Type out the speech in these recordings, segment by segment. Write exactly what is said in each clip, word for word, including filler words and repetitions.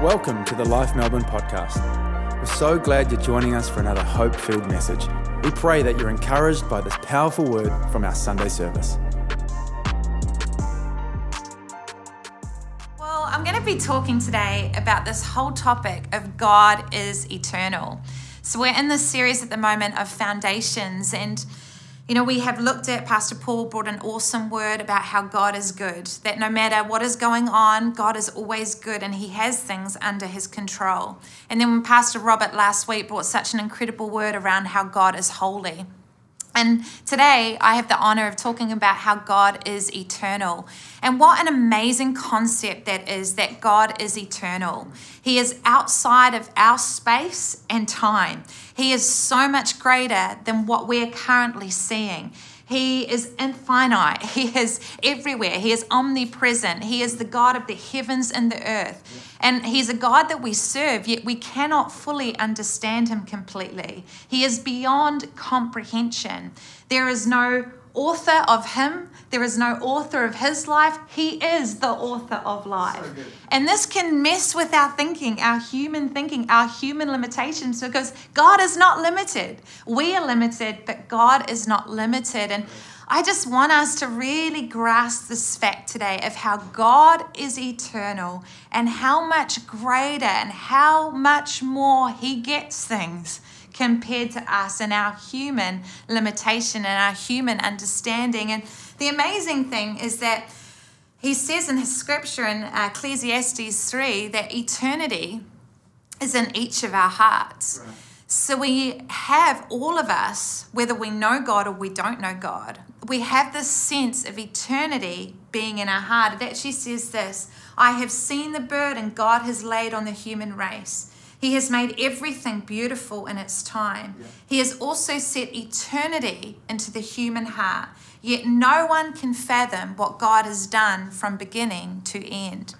Welcome to the Life Melbourne podcast. We're so glad you're joining us for another hope-filled message. We pray that you're encouraged by this powerful word from our Sunday service. Well, I'm going to be talking today about this whole topic of God is eternal. So we're in this series at the moment of foundations, and you know, we have looked at, Pastor Paul brought an awesome word about how God is good, that no matter what is going on, God is always good and he has things under his control. And then when Pastor Robert last week brought such an incredible word around how God is holy. And today I have the honor of talking about how God is eternal. And what an amazing concept that is, that God is eternal. He is outside of our space and time. He is so much greater than what we're currently seeing. He is infinite. He is everywhere. He is omnipresent. He is the God of the heavens and the earth. And he's a God that we serve, yet we cannot fully understand him completely. He is beyond comprehension. There is no author of him. There is no author of his life. He is the author of life. So and this can mess with our thinking, our human thinking, our human limitations, because God is not limited. We are limited, but God is not limited. And I just want us to really grasp this fact today of how God is eternal and how much greater and how much more he gets things compared to us and our human limitation and our human understanding. And the amazing thing is that he says in his scripture in Ecclesiastes three that eternity is in each of our hearts. Right. So we have, all of us, whether we know God or we don't know God, we have this sense of eternity being in our heart. It actually says this: I have seen the burden God has laid on the human race. He has made everything beautiful in its time. Yeah. He has also set eternity into the human heart, yet no one can fathom what God has done from beginning to end.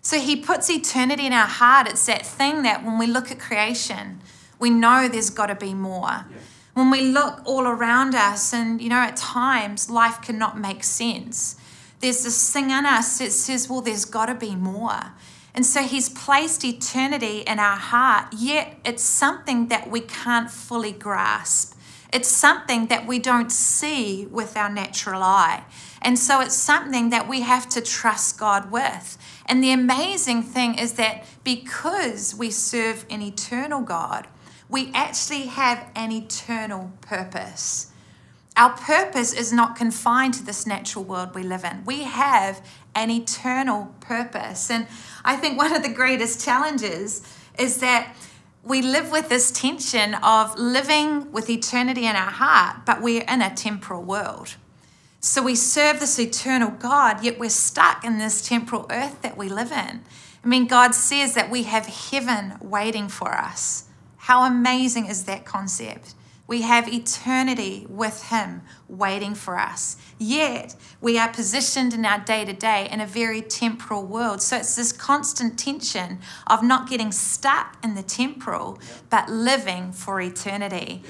So he puts eternity in our heart. It's that thing that when we look at creation, we know there's got to be more. Yeah. When we look all around us and, you know, at times life cannot make sense. There's this thing in us that says, well, there's got to be more. And so he's placed eternity in our heart, yet it's something that we can't fully grasp. It's something that we don't see with our natural eye. And so it's something that we have to trust God with. And the amazing thing is that because we serve an eternal God, we actually have an eternal purpose. Our purpose is not confined to this natural world we live in. We have an eternal purpose. And I think one of the greatest challenges is that we live with this tension of living with eternity in our heart, but we're in a temporal world. So we serve this eternal God, yet we're stuck in this temporal earth that we live in. I mean, God says that we have heaven waiting for us. How amazing is that concept? We have eternity with him waiting for us. Yet we are positioned in our day-to-day in a very temporal world. So it's this constant tension of not getting stuck in the temporal, but living for eternity.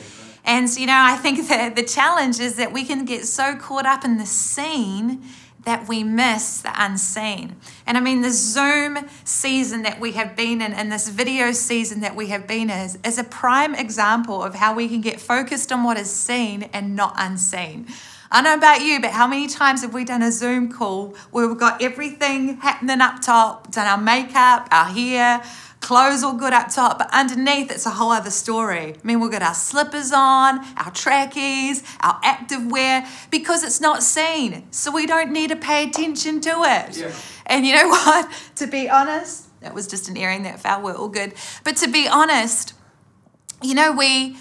And, you know, I think that the challenge is that we can get so caught up in the scene that we miss the unseen. And I mean, the Zoom season that we have been in and this video season that we have been in is, is a prime example of how we can get focused on what is seen and not unseen. I don't know about you, but how many times have we done a Zoom call where we've got everything happening up top, done our makeup, our hair, clothes all good up top, but underneath it's a whole other story. I mean, we've got our slippers on, our trackies, our active wear, because it's not seen, so we don't need to pay attention to it. Yeah. And you know what? To be honest, that was just an earring that fell, we're all good. But to be honest, you know, we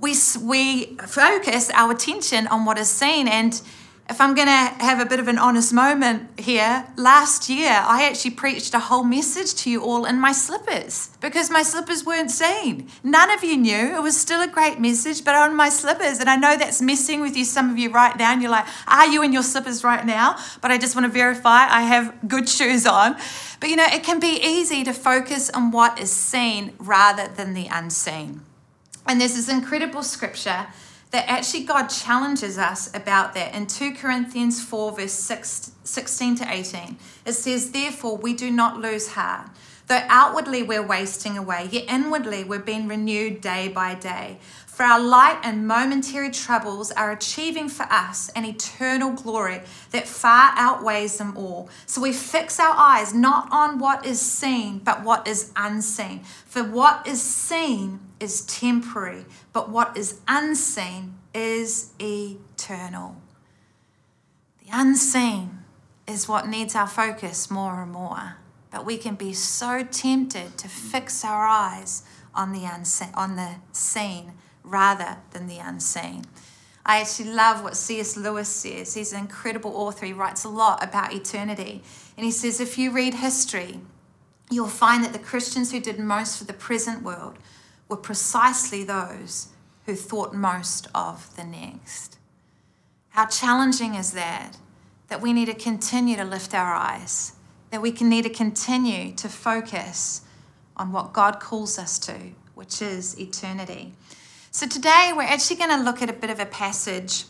we we focus our attention on what is seen. And if I'm going to have a bit of an honest moment here, last year I actually preached a whole message to you all in my slippers because my slippers weren't seen. None of you knew. It was still a great message, but on my slippers. And I know that's messing with you, some of you right now, and you're like, are you in your slippers right now? But I just want to verify I have good shoes on. But, you know, it can be easy to focus on what is seen rather than the unseen. And there's this incredible scripture that actually God challenges us about that. In two Corinthians four, verse six, sixteen to eighteen, it says, therefore, we do not lose heart. Though outwardly we're wasting away, yet inwardly we're being renewed day by day. For our light and momentary troubles are achieving for us an eternal glory that far outweighs them all. So we fix our eyes not on what is seen, but what is unseen. For what is seen is temporary, but what is unseen is eternal. The unseen is what needs our focus more and more. But we can be so tempted to fix our eyes on the unseen, on the seen, rather than the unseen. I actually love what C S Lewis says. He's an incredible author. He writes a lot about eternity. And he says, if you read history, you'll find that the Christians who did most for the present world were precisely those who thought most of the next. How challenging is that? That we need to continue to lift our eyes, that we can need to continue to focus on what God calls us to, which is eternity. So today we're actually going to look at a bit of a passage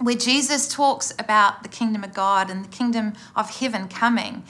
where Jesus talks about the kingdom of God and the kingdom of heaven coming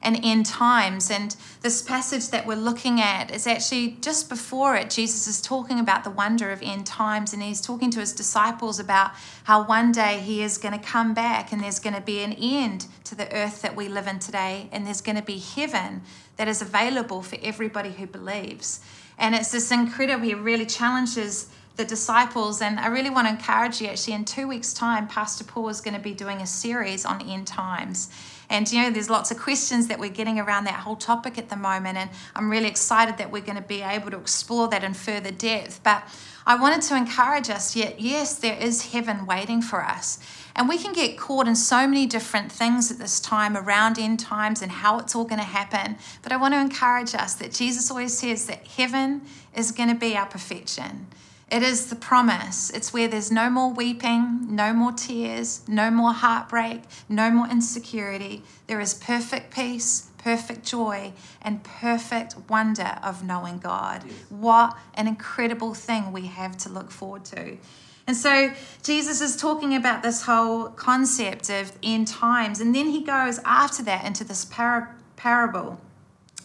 and end times. And this passage that we're looking at is actually just before it. Jesus is talking about the wonder of end times, and he's talking to his disciples about how one day he is going to come back and there's going to be an end to the earth that we live in today, and there's going to be heaven that is available for everybody who believes. And it's this incredible, he really challenges the disciples. And I really want to encourage you, actually, in two weeks' time, Pastor Paul is going to be doing a series on end times. And, you know, there's lots of questions that we're getting around that whole topic at the moment. And I'm really excited that we're going to be able to explore that in further depth. But I wanted to encourage us, yet, yes, there is heaven waiting for us. And we can get caught in so many different things at this time around end times and how it's all going to happen. But I want to encourage us that Jesus always says that heaven is going to be our perfection. It is the promise. It's where there's no more weeping, no more tears, no more heartbreak, no more insecurity. There is perfect peace, perfect joy, and perfect wonder of knowing God. Yes. What an incredible thing we have to look forward to. And so Jesus is talking about this whole concept of end times. And then he goes after that into this par- parable.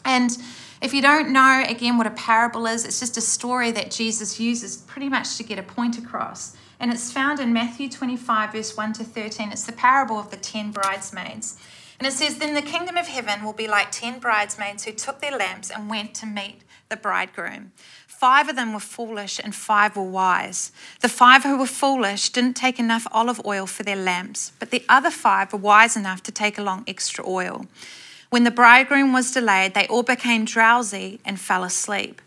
And if you don't know, again, what a parable is, it's just a story that Jesus uses pretty much to get a point across. And it's found in Matthew twenty-five, verse one to thirteen. It's the parable of the ten bridesmaids. And it says, then the kingdom of heaven will be like ten bridesmaids who took their lamps and went to meet the bridegroom. Five of them were foolish and five were wise. The five who were foolish didn't take enough olive oil for their lamps, but the other five were wise enough to take along extra oil. When the bridegroom was delayed, they all became drowsy and fell asleep.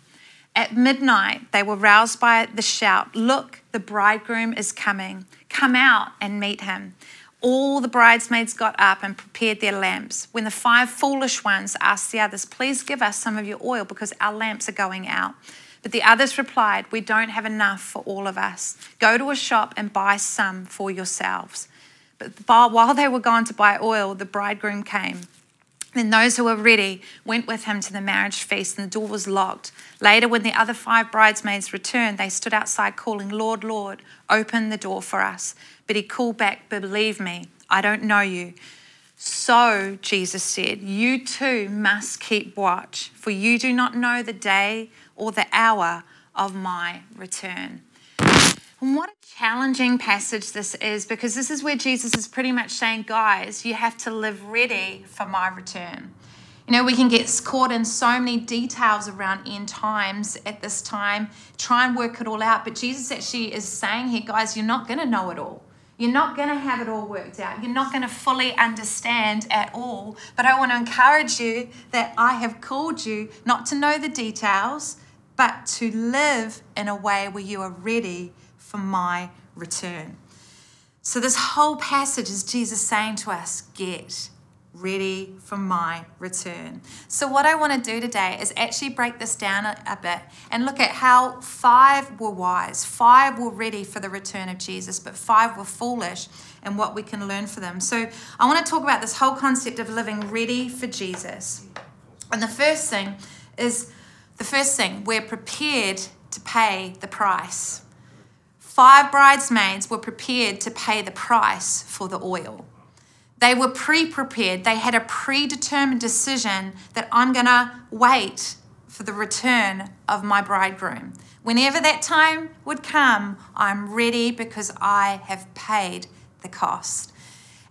At midnight, they were roused by the shout, "Look, the bridegroom is coming. Come out and meet him." All the bridesmaids got up and prepared their lamps. When the five foolish ones asked the others, "Please give us some of your oil because our lamps are going out." But the others replied, "We don't have enough for all of us. Go to a shop and buy some for yourselves." But while they were gone to buy oil, the bridegroom came. Then those who were ready went with him to the marriage feast, and the door was locked. Later, when the other five bridesmaids returned, they stood outside calling, "Lord, Lord, open the door for us." But he called back, "Believe me, I don't know you." So, Jesus said, "You too must keep watch, for you do not know the day or the hour of my return." And what a challenging passage this is, because this is where Jesus is pretty much saying, guys, you have to live ready for my return. You know, we can get caught in so many details around end times at this time, try and work it all out. But Jesus actually is saying here, guys, you're not going to know it all. You're not going to have it all worked out. You're not going to fully understand at all. But I want to encourage you that I have called you not to know the details, but to live in a way where you are ready for my return. So this whole passage is Jesus saying to us, get ready for my return. So what I want to do today is actually break this down a bit and look at how five were wise, five were ready for the return of Jesus, but five were foolish, and what we can learn for them. So I want to talk about this whole concept of living ready for Jesus. And the first thing is, the first thing, we're prepared to pay the price. Five bridesmaids were prepared to pay the price for the oil. They were pre-prepared. They had a predetermined decision that I'm going to wait for the return of my bridegroom. Whenever that time would come, I'm ready because I have paid the cost.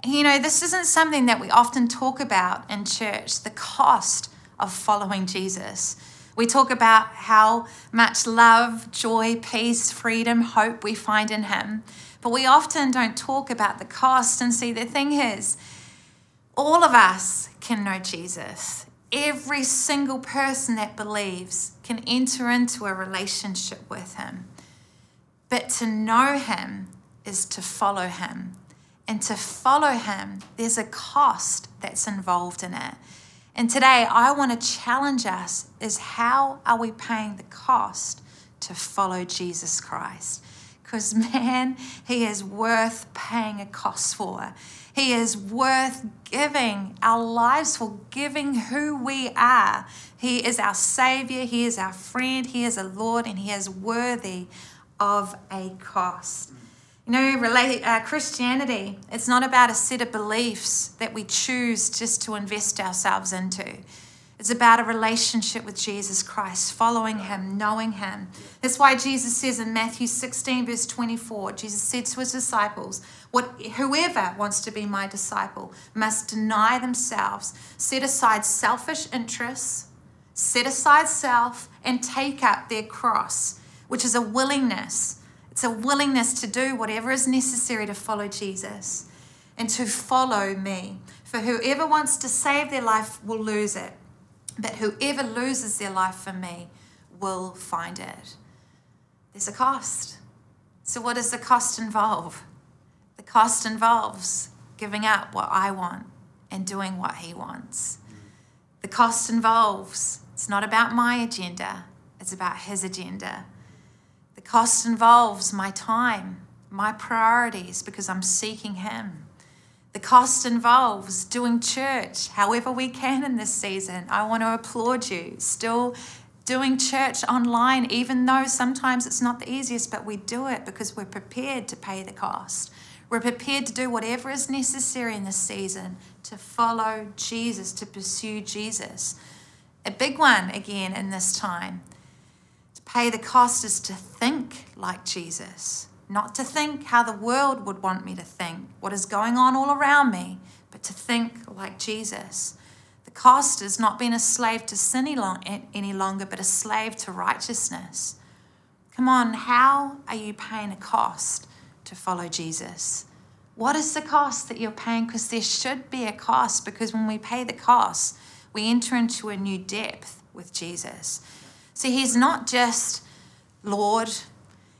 And you know, this isn't something that we often talk about in church, the cost of following Jesus. We talk about how much love, joy, peace, freedom, hope we find in him. But we often don't talk about the cost. And see, the thing is, all of us can know Jesus. Every single person that believes can enter into a relationship with him. But to know him is to follow him. And to follow him, there's a cost that's involved in it. And today, I want to challenge us is how are we paying the cost to follow Jesus Christ? Because man, he is worth paying a cost for. He is worth giving our lives for, giving who we are. He is our Savior, he is our friend, he is a Lord, and he is worthy of a cost. You know, relate, uh, Christianity, it's not about a set of beliefs that we choose just to invest ourselves into. It's about a relationship with Jesus Christ, following him, knowing him. That's why Jesus says in Matthew sixteen, verse twenty-four, Jesus said to his disciples, "What whoever wants to be my disciple must deny themselves, set aside selfish interests, set aside self, and take up their cross," which is a willingness. It's a willingness to do whatever is necessary to follow Jesus and to follow me. For whoever wants to save their life will lose it. But whoever loses their life for me will find it. There's a cost. So what does the cost involve? The cost involves giving up what I want and doing what he wants. The cost involves, it's not about my agenda, it's about his agenda. The cost involves my time, my priorities, because I'm seeking him. The cost involves doing church however we can in this season. I want to applaud you. Still doing church online, even though sometimes it's not the easiest, but we do it because we're prepared to pay the cost. We're prepared to do whatever is necessary in this season to follow Jesus, to pursue Jesus. A big one, again, in this time. To pay the cost is to think like Jesus. Not to think how the world would want me to think, what is going on all around me, but to think like Jesus. The cost is not being a slave to sin any longer, but a slave to righteousness. Come on, how are you paying a cost to follow Jesus? What is the cost that you're paying? Because there should be a cost, because when we pay the cost, we enter into a new depth with Jesus. See, he's not just Lord.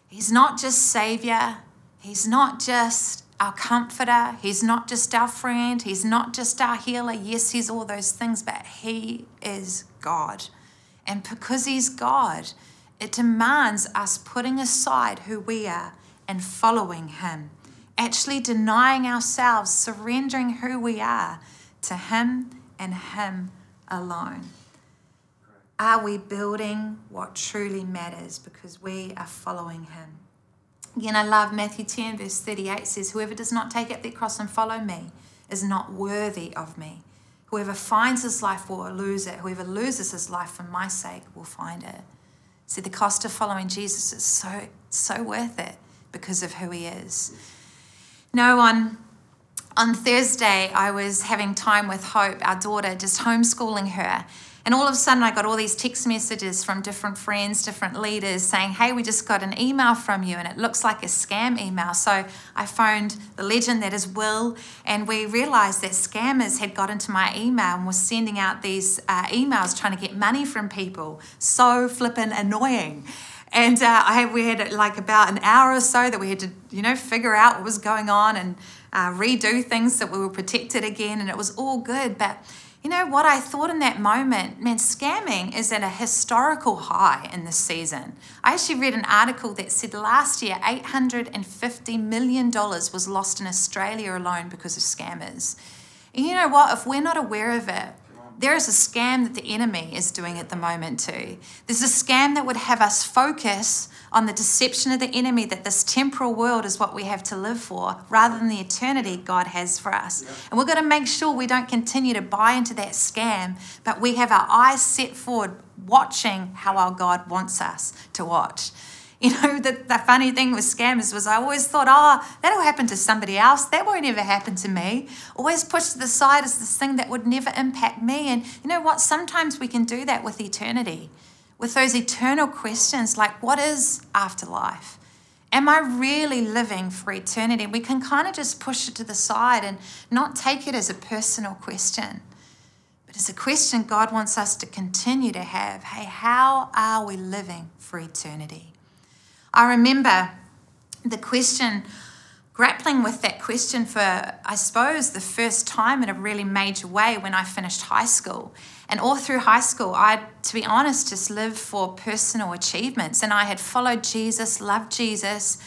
He's not just Savior. He's not just our comforter. He's not just our friend. He's not just our healer. Yes, he's all those things, but he is God. And because he's God, it demands us putting aside who we are and following him, actually denying ourselves, surrendering who we are to him and him alone. Are we building what truly matters because we are following him? Again, I love Matthew ten, verse thirty-eight says, "Whoever does not take up their cross and follow me is not worthy of me. Whoever finds his life will lose it. Whoever loses his life for my sake will find it." See, the cost of following Jesus is so, so worth it because of who he is. No one... On Thursday, I was having time with Hope, our daughter, just homeschooling her. And all of a sudden, I got all these text messages from different friends, different leaders saying, "Hey, we just got an email from you, and it looks like a scam email." So I phoned the legend that is Will, and we realized that scammers had got into my email and were sending out these uh, emails trying to get money from people. So flippin' annoying. And uh, I, we had like about an hour or so that we had to, you know, figure out what was going on and uh, redo things so we were protected again, and it was all good. But you know what I thought in that moment? Man, scamming is at a historical high in this season. I actually read an article that said last year eight hundred fifty million dollars was lost in Australia alone because of scammers. And you know what? If we're not aware of it, there is a scam that the enemy is doing at the moment too. There's a scam that would have us focus on the deception of the enemy that this temporal world is what we have to live for rather than the eternity God has for us. Yeah. And we've got to make sure we don't continue to buy into that scam, but we have our eyes set forward watching how our God wants us to watch. You know, the, the funny thing with scammers was I always thought, oh, that'll happen to somebody else. That won't ever happen to me. Always pushed to the side as this thing that would never impact me. And you know what? Sometimes we can do that with eternity, with those eternal questions like, what is afterlife? Am I really living for eternity? We can kind of just push it to the side and not take it as a personal question. But it's a question God wants us to continue to have. Hey, how are we living for eternity? I remember the question, grappling with that question for, I suppose, the first time in a really major way when I finished high school. And all through high school, I, to be honest, just lived for personal achievements. And I had followed Jesus, loved Jesus,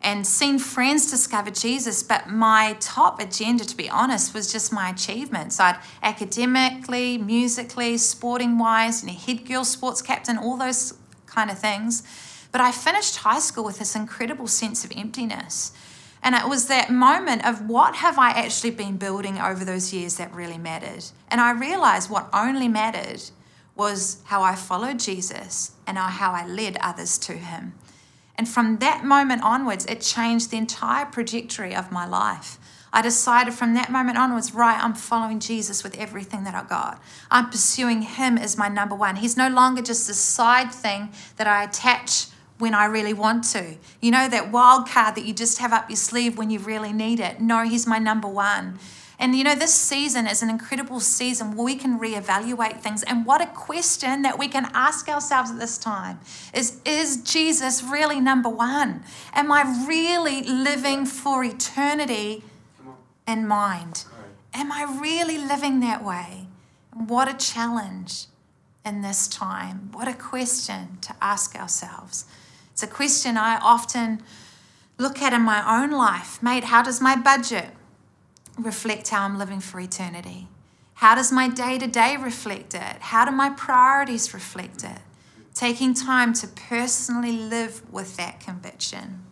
and seen friends discover Jesus. But my top agenda, to be honest, was just my achievements. I'd academically, musically, sporting-wise, you know, head girl, sports captain, all those kind of things. But I finished high school with this incredible sense of emptiness. And it was that moment of what have I actually been building over those years that really mattered. And I realized what only mattered was how I followed Jesus and how I led others to him. And from that moment onwards, it changed the entire trajectory of my life. I decided from that moment onwards, right, I'm following Jesus with everything that I got. I'm pursuing him as my number one. He's no longer just this side thing that I attach when I really want to. You know, that wild card that you just have up your sleeve when you really need it. No, he's my number one. And you know, this season is an incredible season where we can reevaluate things. And what a question that we can ask ourselves at this time is, is Jesus really number one? Am I really living for eternity in mind? Am I really living that way? What a challenge in this time. What a question to ask ourselves. It's a question I often look at in my own life. Mate, how does my budget reflect how I'm living for eternity? How does my day-to-day reflect it? How do my priorities reflect it? Taking time to personally live with that conviction.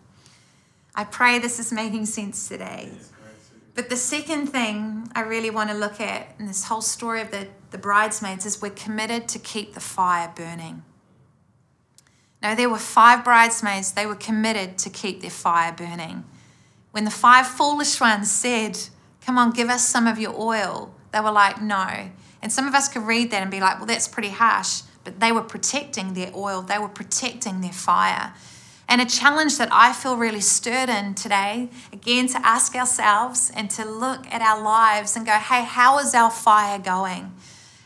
I pray this is making sense today. But the second thing I really want to look at in this whole story of the, the bridesmaids is we're committed to keep the fire burning. Now, there were five bridesmaids. They were committed to keep their fire burning. When the five foolish ones said, come on, give us some of your oil, they were like, no. And some of us could read that and be like, well, that's pretty harsh. But they were protecting their oil. They were protecting their fire. And a challenge that I feel really stirred in today, again, to ask ourselves and to look at our lives and go, hey, how is our fire going?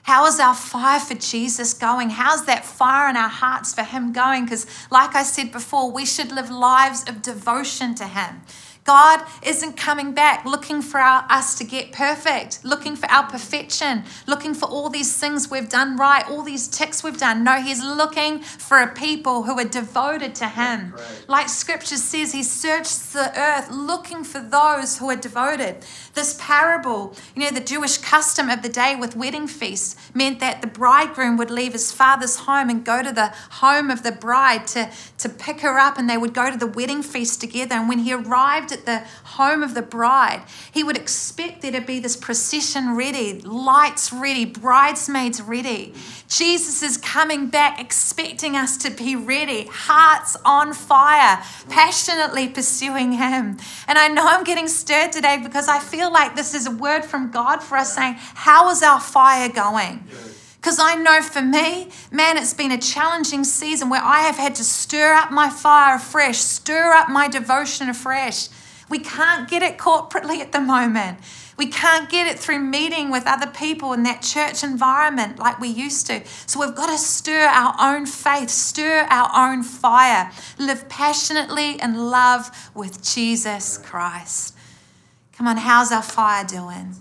How is our fire for Jesus going? How's that fire in our hearts for him going? Because like I said before, we should live lives of devotion to him. God isn't coming back looking for our, us to get perfect, looking for our perfection, looking for all these things we've done right, all these ticks we've done. No, he's looking for a people who are devoted to him. Like scripture says, he searches the earth looking for those who are devoted. This parable, you know, the Jewish custom of the day with wedding feasts meant that the bridegroom would leave his father's home and go to the home of the bride to, to pick her up, and they would go to the wedding feast together. And when he arrived at the home of the bride, he would expect there to be this procession ready, lights ready, bridesmaids ready. Jesus is coming back expecting us to be ready, hearts on fire, passionately pursuing him. And I know I'm getting stirred today because I feel like this is a word from God for us saying, how is our fire going? Because I know for me, man, it's been a challenging season where I have had to stir up my fire afresh, stir up my devotion afresh. We can't get it corporately at the moment. We can't get it through meeting with other people in that church environment like we used to. So we've got to stir our own faith, stir our own fire, live passionately in love with Jesus Christ. Come on, how's our fire doing?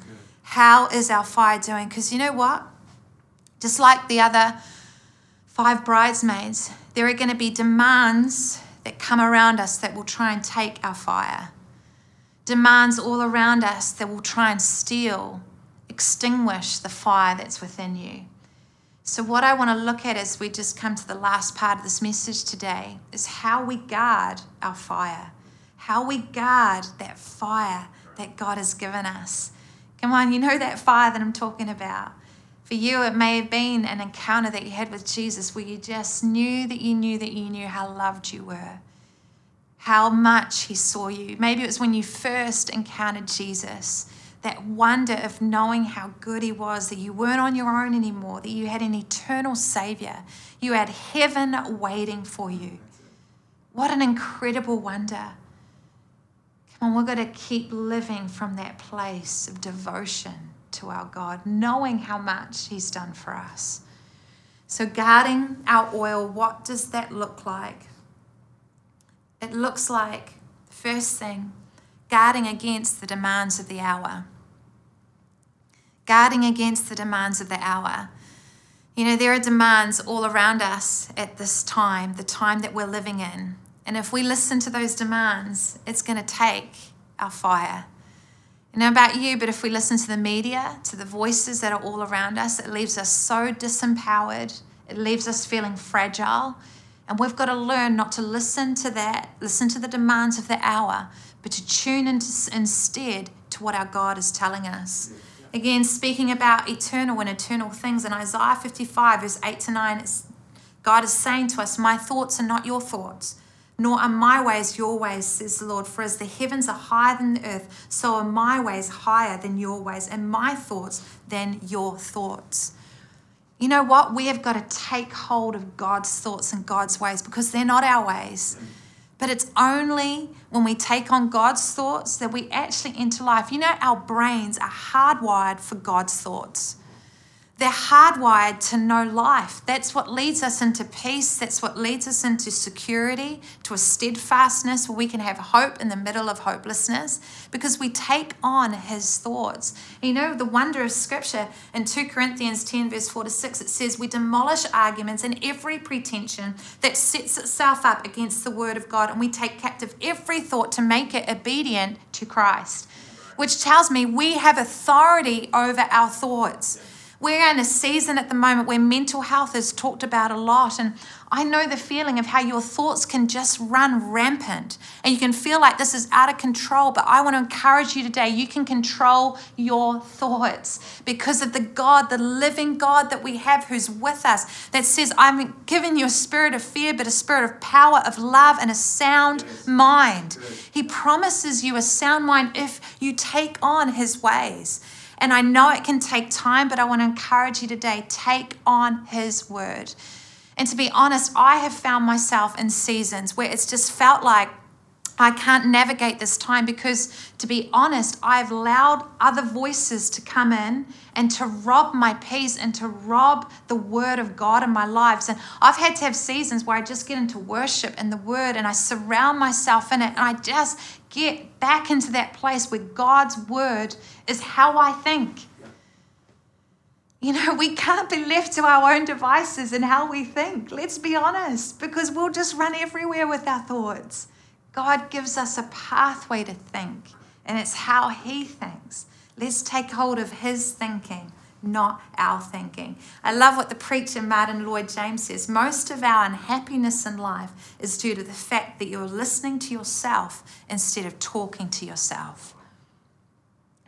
How is our fire doing? Because you know what? Just like the other five bridesmaids, there are going to be demands that come around us that will try and take our fire. Demands all around us that will try and steal extinguish the fire that's within you. So what I want to look at as we just come to the last part of this message today is how we guard our fire, how we guard that fire that God has given us. Come on, you know that fire that I'm talking about. For you, it may have been an encounter that you had with Jesus where you just knew that you knew that you knew how loved you were, how much he saw you. Maybe it was when you first encountered Jesus, that wonder of knowing how good he was, that you weren't on your own anymore, that you had an eternal Savior. You had heaven waiting for you. What an incredible wonder. Come on, we've got to keep living from that place of devotion to our God, knowing how much he's done for us. So guarding our oil, what does that look like? It looks like, the first thing, guarding against the demands of the hour. Guarding against the demands of the hour. You know, there are demands all around us at this time, the time that we're living in. And if we listen to those demands, it's going to take our fire. I don't know about you, but if we listen to the media, to the voices that are all around us, it leaves us so disempowered. It leaves us feeling fragile. And we've got to learn not to listen to that, listen to the demands of the hour, but to tune into instead to what our God is telling us. Again, speaking about eternal and eternal things, in Isaiah fifty-five, verse eight to nine, God is saying to us, "My thoughts are not your thoughts, nor are my ways your ways, says the Lord. For as the heavens are higher than the earth, so are my ways higher than your ways, and my thoughts than your thoughts." You know what? We have got to take hold of God's thoughts and God's ways, because they're not our ways. But it's only when we take on God's thoughts that we actually enter life. You know, our brains are hardwired for God's thoughts. They're hardwired to know life. That's what leads us into peace. That's what leads us into security, to a steadfastness where we can have hope in the middle of hopelessness, because we take on his thoughts. And you know, the wonder of scripture in two Corinthians ten, verse four to six, it says, "We demolish arguments and every pretension that sets itself up against the word of God, and we take captive every thought to make it obedient to Christ." Which tells me we have authority over our thoughts. We're in a season at the moment where mental health is talked about a lot, and I know the feeling of how your thoughts can just run rampant and you can feel like this is out of control, but I want to encourage you today, you can control your thoughts because of the God, the living God that we have, who's with us, that says, "I'm giving you a spirit of fear, but a spirit of power, of love, and a sound yes. mind." Yes. He promises you a sound mind if you take on his ways. And I know it can take time, but I want to encourage you today, take on his word. And to be honest, I have found myself in seasons where it's just felt like I can't navigate this time because, to be honest, I've allowed other voices to come in and to rob my peace and to rob the word of God in my lives. And I've had to have seasons where I just get into worship and the word and I surround myself in it, and I just get back into that place where God's word is how I think. You know, we can't be left to our own devices in how we think. Let's be honest, because we'll just run everywhere with our thoughts. God gives us a pathway to think, and it's how he thinks. Let's take hold of his thinking, not our thinking. I love what the preacher Martin Lloyd James says. "Most of our unhappiness in life is due to the fact that you're listening to yourself instead of talking to yourself."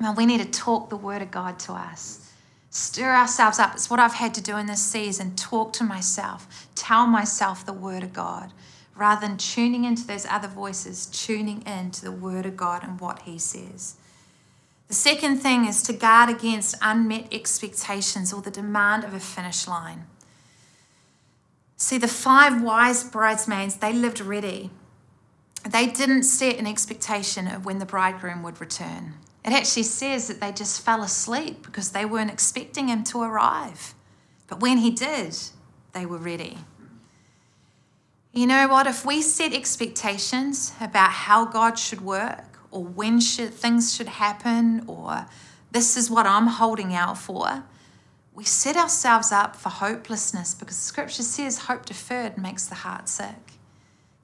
Now, we need to talk the word of God to us. Stir ourselves up. It's what I've had to do in this season. Talk to myself. Tell myself the word of God. Rather than tuning into those other voices, tuning into the word of God and what he says. The second thing is to guard against unmet expectations or the demand of a finish line. See, the five wise bridesmaids, they lived ready. They didn't set an expectation of when the bridegroom would return. It actually says that they just fell asleep because they weren't expecting him to arrive. But when he did, they were ready. You know what? If we set expectations about how God should work or when should, things should happen, or this is what I'm holding out for, we set ourselves up for hopelessness, because scripture says hope deferred makes the heart sick.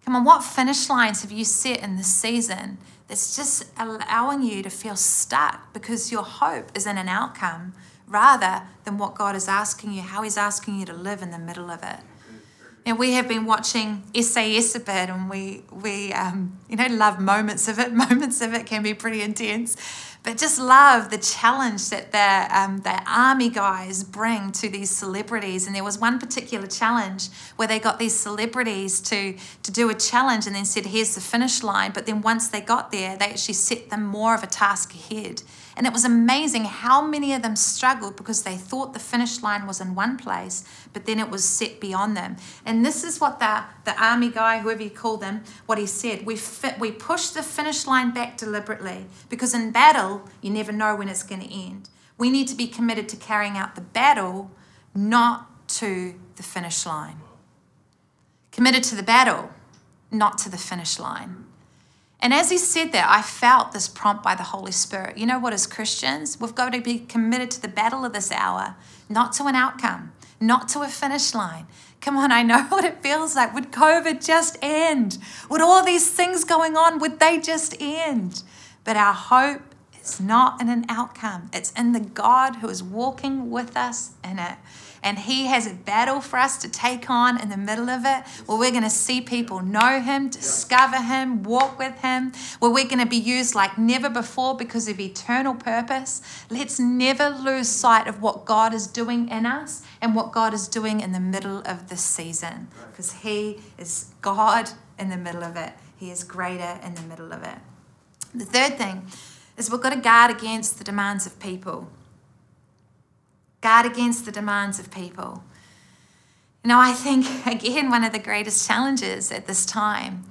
Come on, what finish lines have you set in this season that's just allowing you to feel stuck because your hope is in an outcome rather than what God is asking you, how he's asking you to live in the middle of it. And we have been watching S A S a bit, and we, we um, you know, love moments of it. Moments of it can be pretty intense. But just love the challenge that the, um, the army guys bring to these celebrities. And there was one particular challenge where they got these celebrities to, to do a challenge and then said, here's the finish line. But then once they got there, they actually set them more of a task ahead. And it was amazing how many of them struggled because they thought the finish line was in one place, but then it was set beyond them. And this is what the, the army guy, whoever you call them, what he said. We, fit, we push the finish line back deliberately because in battle, you never know when it's going to end. We need to be committed to carrying out the battle, not to the finish line. Committed to the battle, not to the finish line. And as he said that, I felt this prompt by the Holy Spirit. You know what, as Christians, we've got to be committed to the battle of this hour, not to an outcome, not to a finish line. Come on, I know what it feels like. Would COVID just end? Would all these things going on, would they just end? But our hope is not in an outcome. It's in the God who is walking with us in it. And he has a battle for us to take on in the middle of it, where we're going to see people know him, discover him, walk with him, where we're going to be used like never before because of eternal purpose. Let's never lose sight of what God is doing in us and what God is doing in the middle of this season, because he is God in the middle of it. He is greater in the middle of it. The third thing is we've got to guard against the demands of people. Guard against the demands of people. You know, I think, again, one of the greatest challenges at this time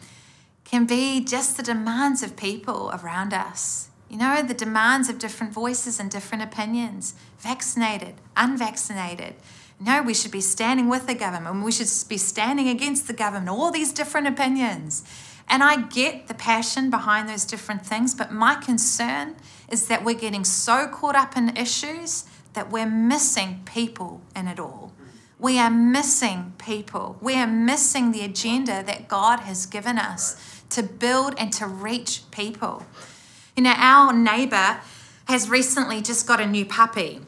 can be just the demands of people around us. You know, the demands of different voices and different opinions, vaccinated, unvaccinated. You know, we should be standing with the government. We should be standing against the government, all these different opinions. And I get the passion behind those different things, but my concern is that we're getting so caught up in issues that we're missing people in it all. We are missing people. We are missing the agenda that God has given us to build and to reach people. You know, our neighbour has recently just got a new puppy.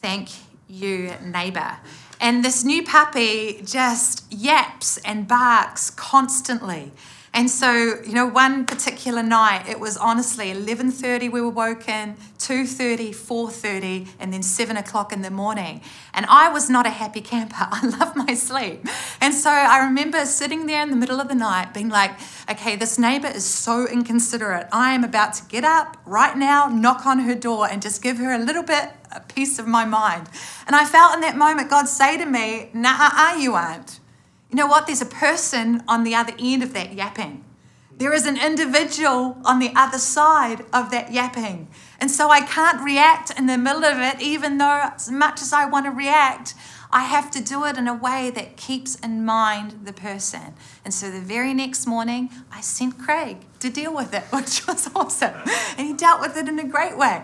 Thank you, neighbour. And this new puppy just yaps and barks constantly. And so, you know, one particular night, it was honestly eleven thirty we were woken, two thirty, four thirty, and then seven o'clock in the morning. And I was not a happy camper. I love my sleep. And so I remember sitting there in the middle of the night being like, okay, this neighbor is so inconsiderate. I am about to get up right now, knock on her door, and just give her a little bit of peace of my mind. And I felt in that moment God say to me, nah, you aren't. You know what? There's a person on the other end of that yapping. There is an individual on the other side of that yapping. And so I can't react in the middle of it, even though as much as I want to react, I have to do it in a way that keeps in mind the person. And so the very next morning, I sent Craig to deal with it, which was awesome. And he dealt with it in a great way.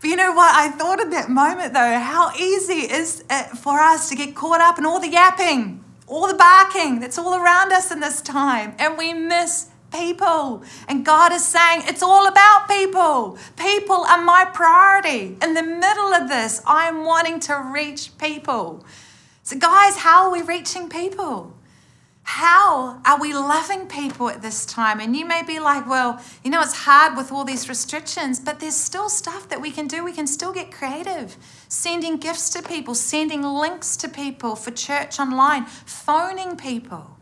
But you know what? I thought in that moment, though, how easy is it for us to get caught up in all the yapping, all the barking that's all around us in this time, and we miss people. And God is saying, it's all about people. People are my priority. In the middle of this, I'm wanting to reach people. So guys, how are we reaching people? How are we loving people at this time? And you may be like, well, you know, it's hard with all these restrictions, but there's still stuff that we can do. We can still get creative. Sending gifts to people, sending links to people for church online, phoning people.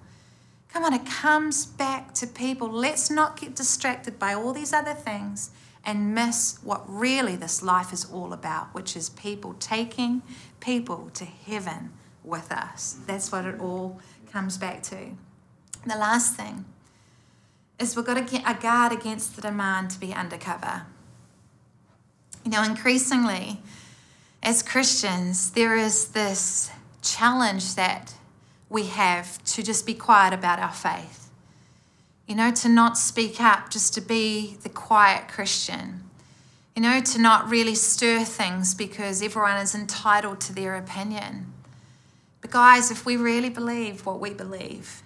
Come on, it comes back to people. Let's not get distracted by all these other things and miss what really this life is all about, which is people, taking people to heaven with us. That's what it all comes back to. The last thing is we've got to get a guard against the demand to be undercover. You know, increasingly, as Christians, there is this challenge that we have to just be quiet about our faith. You know, to not speak up, just to be the quiet Christian. You know, to not really stir things because everyone is entitled to their opinion. But guys, if we really believe what we believe,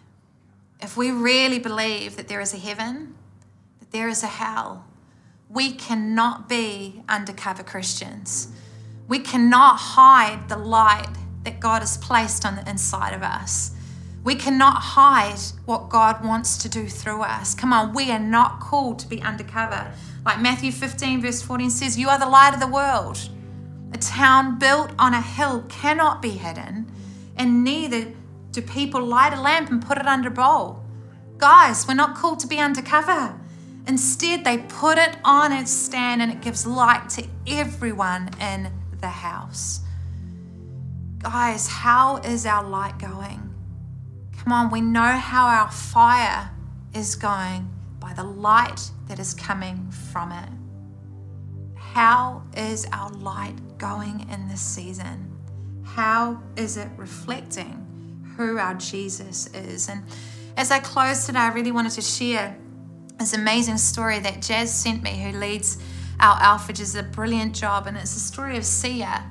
if we really believe that there is a heaven there is a hell. We cannot be undercover Christians. We cannot hide the light that God has placed on the inside of us. We cannot hide what God wants to do through us. Come on, we are not called to be undercover. Like Matthew fifteen verse fourteen says, you are the light of the world. A town built on a hill cannot be hidden, and neither do people light a lamp and put it under a bowl. Guys, we're not called to be undercover. Instead, they put it on its stand and it gives light to everyone in the house. Guys, how is our light going? Come on, we know how our fire is going by the light that is coming from it. How is our light going in this season? How is it reflecting who our Jesus is? And as I close today, I really wanted to share this amazing story that Jazz sent me, who leads our Alpha, which is a brilliant job, and it's the story of Sia.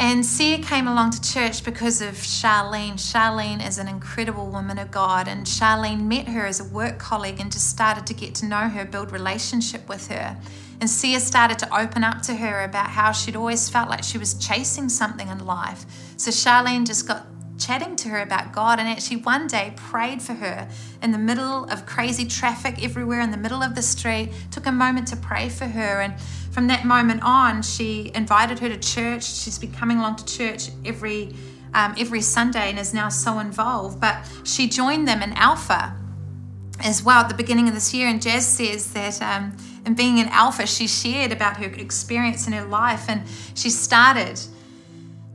And Sia came along to church because of Charlene. Charlene is an incredible woman of God, and Charlene met her as a work colleague and just started to get to know her, build relationship with her. And Sia started to open up to her about how she'd always felt like she was chasing something in life. So Charlene just got chatting to her about God, and actually one day prayed for her in the middle of crazy traffic everywhere, in the middle of the street, took a moment to pray for her. And from that moment on, she invited her to church. She's been coming along to church every um, every Sunday and is now so involved. But she joined them in Alpha as well at the beginning of this year. And Jazz says that um, in being in Alpha, she shared about her experience in her life, and she started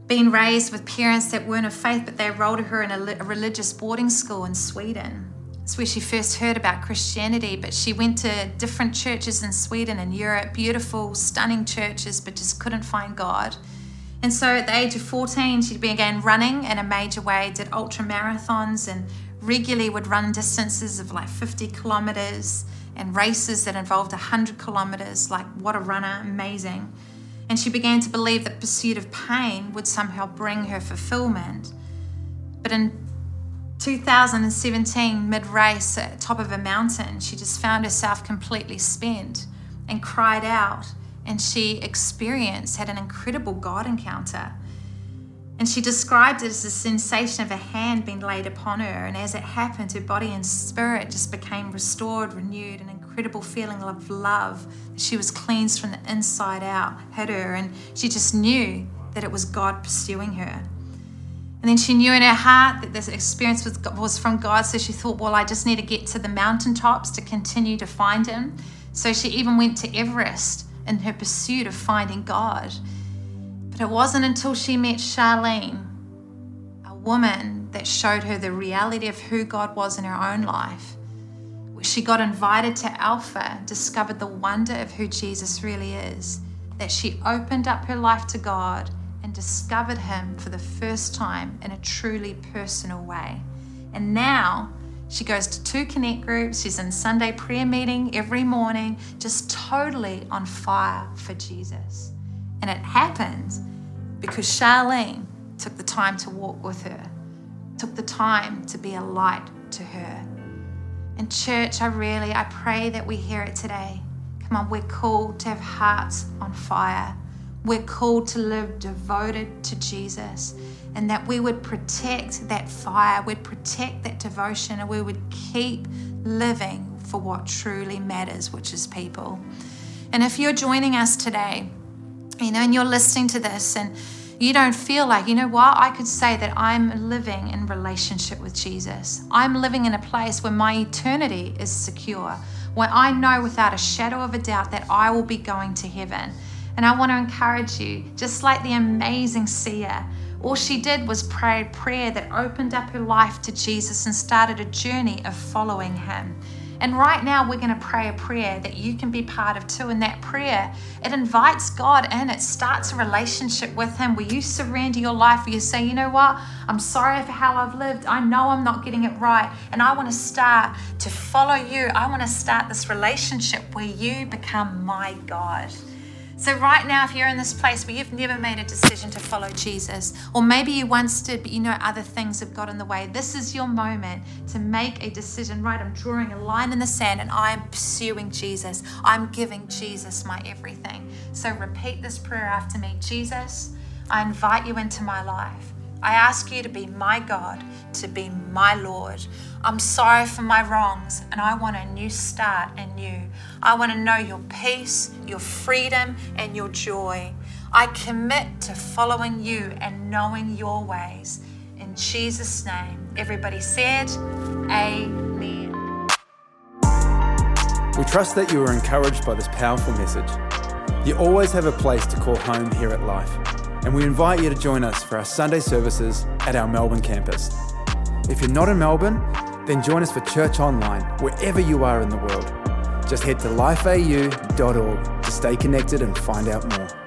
being raised with parents that weren't of faith, but they enrolled her in a, a religious boarding school in Sweden. It's where she first heard about Christianity, but she went to different churches in Sweden and Europe, beautiful, stunning churches, but just couldn't find God. And so at the age of fourteen, she began running in a major way, did ultra marathons, and regularly would run distances of like fifty kilometers and races that involved one hundred kilometers. Like, what a runner, amazing. And she began to believe that pursuit of pain would somehow bring her fulfillment. But in two thousand seventeen, mid-race at the top of a mountain, she just found herself completely spent and cried out, and she experienced, had an incredible God encounter. And she described it as the sensation of a hand being laid upon her, and as it happened, her body and spirit just became restored, renewed, an incredible feeling of love. She was cleansed from the inside out, hit her, and she just knew that it was God pursuing her. And then she knew in her heart that this experience was, was from God, so she thought, well, I just need to get to the mountaintops to continue to find him. So she even went to Everest in her pursuit of finding God. But it wasn't until she met Charlene, a woman that showed her the reality of who God was in her own life. She got invited to Alpha, discovered the wonder of who Jesus really is, that she opened up her life to God and discovered him for the first time in a truly personal way. And now she goes to two connect groups. She's in Sunday prayer meeting every morning, just totally on fire for Jesus. And it happened because Charlene took the time to walk with her, took the time to be a light to her. And church, I really, I pray that we hear it today. Come on, we're called to have hearts on fire. We're called to live devoted to Jesus, and that we would protect that fire, we'd protect that devotion, and we would keep living for what truly matters, which is people. And if you're joining us today, you know, and you're listening to this and you don't feel like, you know what, I could say that I'm living in relationship with Jesus. I'm living in a place where my eternity is secure, where I know without a shadow of a doubt that I will be going to heaven. And I want to encourage you, just like the amazing Sia, all she did was pray a prayer that opened up her life to Jesus and started a journey of following him. And right now we're going to pray a prayer that you can be part of too. And that prayer, it invites God in. It starts a relationship with him where you surrender your life, where you say, you know what, I'm sorry for how I've lived. I know I'm not getting it right. And I want to start to follow you. I want to start this relationship where you become my God. So right now, if you're in this place where you've never made a decision to follow Jesus, or maybe you once did, but you know other things have got in the way, this is your moment to make a decision. Right, I'm drawing a line in the sand and I'm pursuing Jesus. I'm giving Jesus my everything. So repeat this prayer after me. Jesus, I invite you into my life. I ask you to be my God, to be my Lord. I'm sorry for my wrongs and I want a new start anew. I want to know your peace, your freedom, and your joy. I commit to following you and knowing your ways. In Jesus' name, everybody said, Amen. We trust that you were encouraged by this powerful message. You always have a place to call home here at Life, and we invite you to join us for our Sunday services at our Melbourne campus. If you're not in Melbourne, then join us for church online wherever you are in the world. Just head to life a u dot org to stay connected and find out more.